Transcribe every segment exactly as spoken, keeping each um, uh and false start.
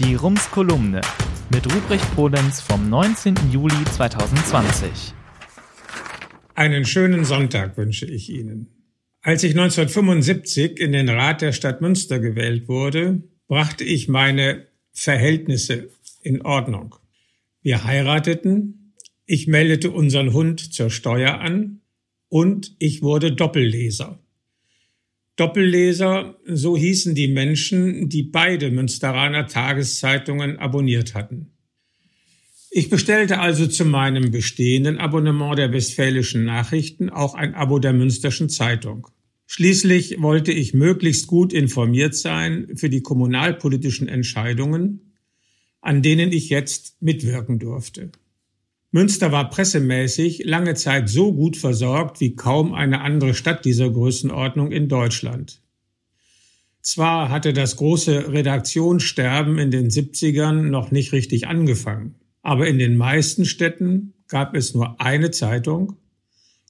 Die Rums-Kolumne mit Ruprecht Polenz vom neunzehnten Juli zweitausendzwanzig. Einen schönen Sonntag wünsche ich Ihnen. Als ich neunzehnhundertfünfundsiebzig in den Rat der Stadt Münster gewählt wurde, brachte ich meine Verhältnisse in Ordnung. Wir heirateten, ich meldete unseren Hund zur Steuer an und ich wurde Doppelleser. Doppelleser, so hießen die Menschen, die beide Münsteraner Tageszeitungen abonniert hatten. Ich bestellte also zu meinem bestehenden Abonnement der Westfälischen Nachrichten auch ein Abo der Münsterschen Zeitung. Schließlich wollte ich möglichst gut informiert sein für die kommunalpolitischen Entscheidungen, an denen ich jetzt mitwirken durfte. Münster war pressemäßig lange Zeit so gut versorgt wie kaum eine andere Stadt dieser Größenordnung in Deutschland. Zwar hatte das große Redaktionssterben in den siebzigern noch nicht richtig angefangen, aber in den meisten Städten gab es nur eine Zeitung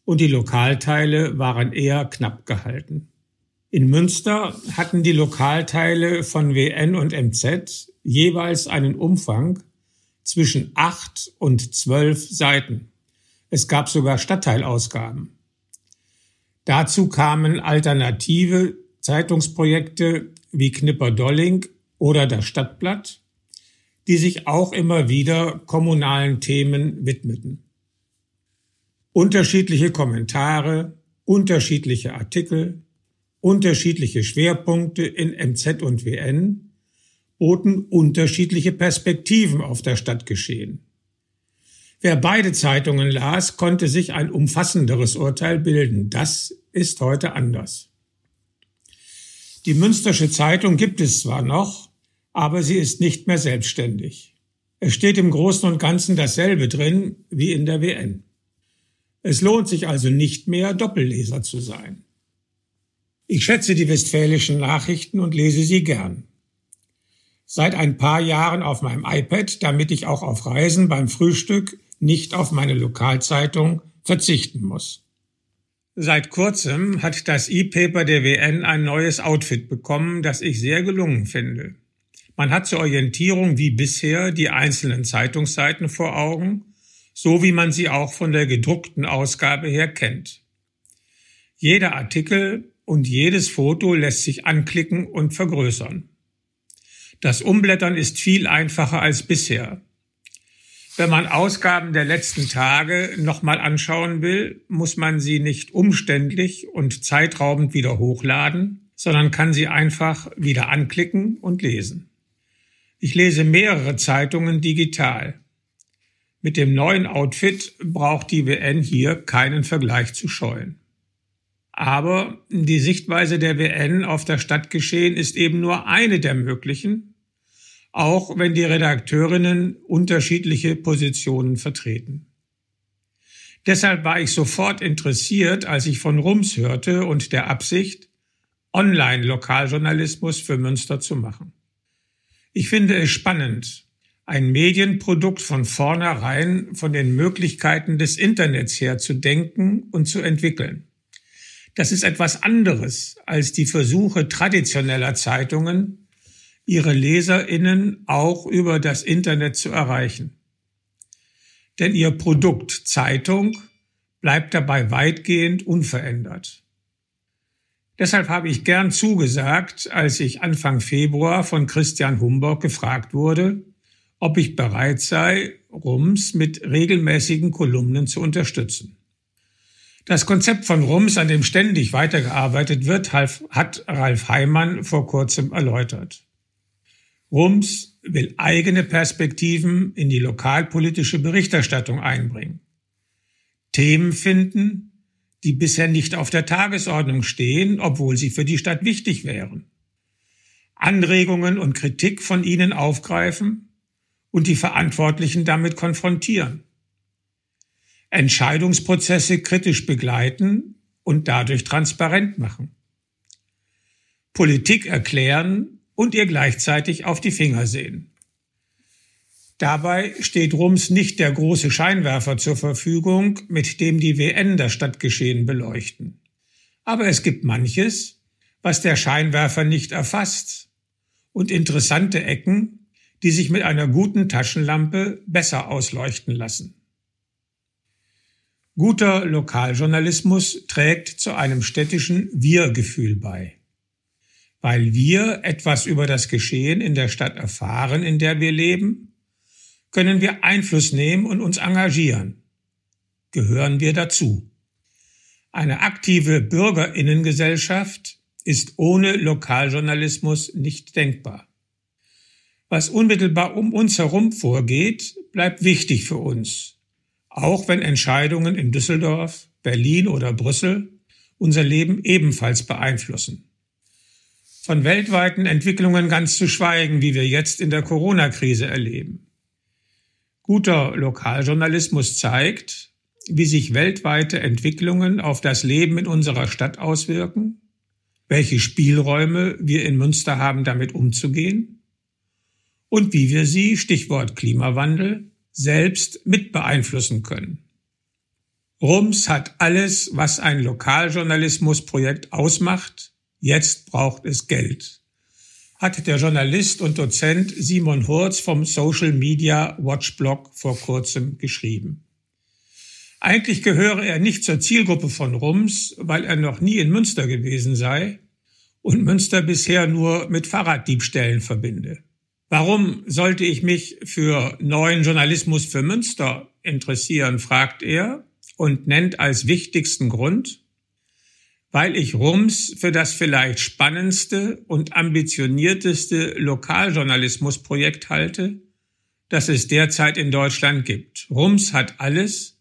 und die Lokalteile waren eher knapp gehalten. In Münster hatten die Lokalteile von W N und M Z jeweils einen Umfang zwischen acht und zwölf Seiten. Es gab sogar Stadtteilausgaben. Dazu kamen alternative Zeitungsprojekte wie Knipperdolling oder das Stadtblatt, die sich auch immer wieder kommunalen Themen widmeten. Unterschiedliche Kommentare, unterschiedliche Artikel, unterschiedliche Schwerpunkte in M Z und W N boten unterschiedliche Perspektiven auf das Stadtgeschehen. Wer beide Zeitungen las, konnte sich ein umfassenderes Urteil bilden. Das ist heute anders. Die Münstersche Zeitung gibt es zwar noch, aber sie ist nicht mehr selbstständig. Es steht im Großen und Ganzen dasselbe drin wie in der W N. Es lohnt sich also nicht mehr, Doppelleser zu sein. Ich schätze die Westfälischen Nachrichten und lese sie gern. Seit ein paar Jahren auf meinem iPad, damit ich auch auf Reisen beim Frühstück nicht auf meine Lokalzeitung verzichten muss. Seit kurzem hat das E-Paper der W N ein neues Outfit bekommen, das ich sehr gelungen finde. Man hat zur Orientierung wie bisher die einzelnen Zeitungsseiten vor Augen, so wie man sie auch von der gedruckten Ausgabe her kennt. Jeder Artikel und jedes Foto lässt sich anklicken und vergrößern. Das Umblättern ist viel einfacher als bisher. Wenn man Ausgaben der letzten Tage nochmal anschauen will, muss man sie nicht umständlich und zeitraubend wieder hochladen, sondern kann sie einfach wieder anklicken und lesen. Ich lese mehrere Zeitungen digital. Mit dem neuen Outfit braucht die W N hier keinen Vergleich zu scheuen. Aber die Sichtweise der W N auf das Stadtgeschehen ist eben nur eine der möglichen, auch wenn die Redakteurinnen unterschiedliche Positionen vertreten. Deshalb war ich sofort interessiert, als ich von Rums hörte und der Absicht, Online-Lokaljournalismus für Münster zu machen. Ich finde es spannend, ein Medienprodukt von vornherein von den Möglichkeiten des Internets her zu denken und zu entwickeln. Das ist etwas anderes als die Versuche traditioneller Zeitungen, ihre LeserInnen auch über das Internet zu erreichen. Denn ihr Produkt Zeitung bleibt dabei weitgehend unverändert. Deshalb habe ich gern zugesagt, als ich Anfang Februar von Christian Humburg gefragt wurde, ob ich bereit sei, Rums mit regelmäßigen Kolumnen zu unterstützen. Das Konzept von Rums, an dem ständig weitergearbeitet wird, hat Ralf Heimann vor kurzem erläutert. Rums will eigene Perspektiven in die lokalpolitische Berichterstattung einbringen. Themen finden, die bisher nicht auf der Tagesordnung stehen, obwohl sie für die Stadt wichtig wären. Anregungen und Kritik von ihnen aufgreifen und die Verantwortlichen damit konfrontieren. Entscheidungsprozesse kritisch begleiten und dadurch transparent machen. Politik erklären und ihr gleichzeitig auf die Finger sehen. Dabei steht Rums nicht der große Scheinwerfer zur Verfügung, mit dem die W N das Stadtgeschehen beleuchten. Aber es gibt manches, was der Scheinwerfer nicht erfasst und interessante Ecken, die sich mit einer guten Taschenlampe besser ausleuchten lassen. Guter Lokaljournalismus trägt zu einem städtischen Wir-Gefühl bei. Weil wir etwas über das Geschehen in der Stadt erfahren, in der wir leben, können wir Einfluss nehmen und uns engagieren. Gehören wir dazu. Eine aktive Bürgerinnengesellschaft ist ohne Lokaljournalismus nicht denkbar. Was unmittelbar um uns herum vorgeht, bleibt wichtig für uns, auch wenn Entscheidungen in Düsseldorf, Berlin oder Brüssel unser Leben ebenfalls beeinflussen. Von weltweiten Entwicklungen ganz zu schweigen, wie wir jetzt in der Corona-Krise erleben. Guter Lokaljournalismus zeigt, wie sich weltweite Entwicklungen auf das Leben in unserer Stadt auswirken, welche Spielräume wir in Münster haben, damit umzugehen und wie wir sie, Stichwort Klimawandel, selbst mit beeinflussen können. Rums hat alles, was ein Lokaljournalismusprojekt ausmacht, jetzt braucht es Geld, hat der Journalist und Dozent Simon Hurz vom Social Media Watchblog vor kurzem geschrieben. Eigentlich gehöre er nicht zur Zielgruppe von Rums, weil er noch nie in Münster gewesen sei und Münster bisher nur mit Fahrraddiebstählen verbinde. Warum sollte ich mich für neuen Journalismus für Münster interessieren, fragt er und nennt als wichtigsten Grund: weil ich Rums für das vielleicht spannendste und ambitionierteste Lokaljournalismusprojekt halte, das es derzeit in Deutschland gibt. Rums hat alles,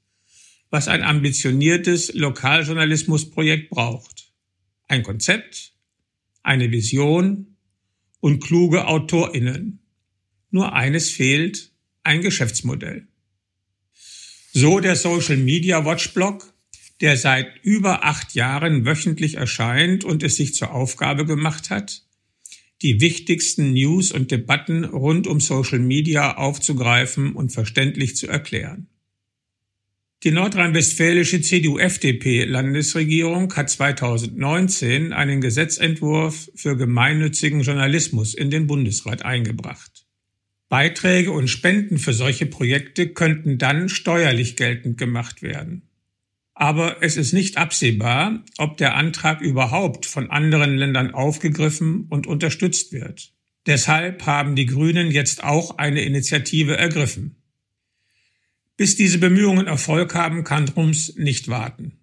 was ein ambitioniertes Lokaljournalismusprojekt braucht. Ein Konzept, eine Vision und kluge AutorInnen. Nur eines fehlt: ein Geschäftsmodell. So der Social Media Watchblog, der seit über acht Jahren wöchentlich erscheint und es sich zur Aufgabe gemacht hat, die wichtigsten News und Debatten rund um Social Media aufzugreifen und verständlich zu erklären. Die nordrhein-westfälische C D U-F D P-Landesregierung hat zweitausendneunzehn einen Gesetzentwurf für gemeinnützigen Journalismus in den Bundesrat eingebracht. Beiträge und Spenden für solche Projekte könnten dann steuerlich geltend gemacht werden. Aber es ist nicht absehbar, ob der Antrag überhaupt von anderen Ländern aufgegriffen und unterstützt wird. Deshalb haben die Grünen jetzt auch eine Initiative ergriffen. Bis diese Bemühungen Erfolg haben, kann Rums nicht warten.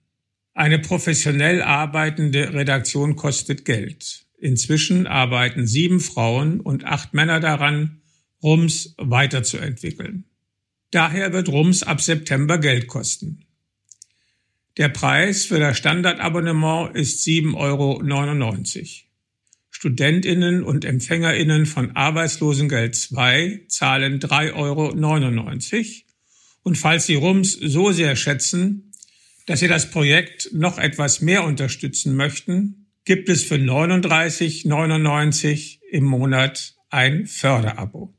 Eine professionell arbeitende Redaktion kostet Geld. Inzwischen arbeiten sieben Frauen und acht Männer daran, Rums weiterzuentwickeln. Daher wird Rums ab September Geld kosten. Der Preis für das Standardabonnement ist sieben Euro neunundneunzig. StudentInnen und EmpfängerInnen von Arbeitslosengeld zwei zahlen drei Euro neunundneunzig. Und falls Sie Rums so sehr schätzen, dass Sie das Projekt noch etwas mehr unterstützen möchten, gibt es für neununddreißig neunundneunzig im Monat ein Förderabo.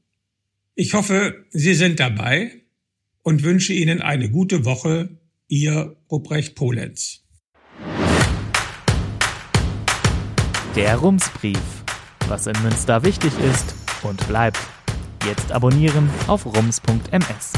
Ich hoffe, Sie sind dabei und wünsche Ihnen eine gute Woche. Ihr Ruprecht Polenz. Der Rumsbrief. Was in Münster wichtig ist und bleibt. Jetzt abonnieren auf rums punkt m s.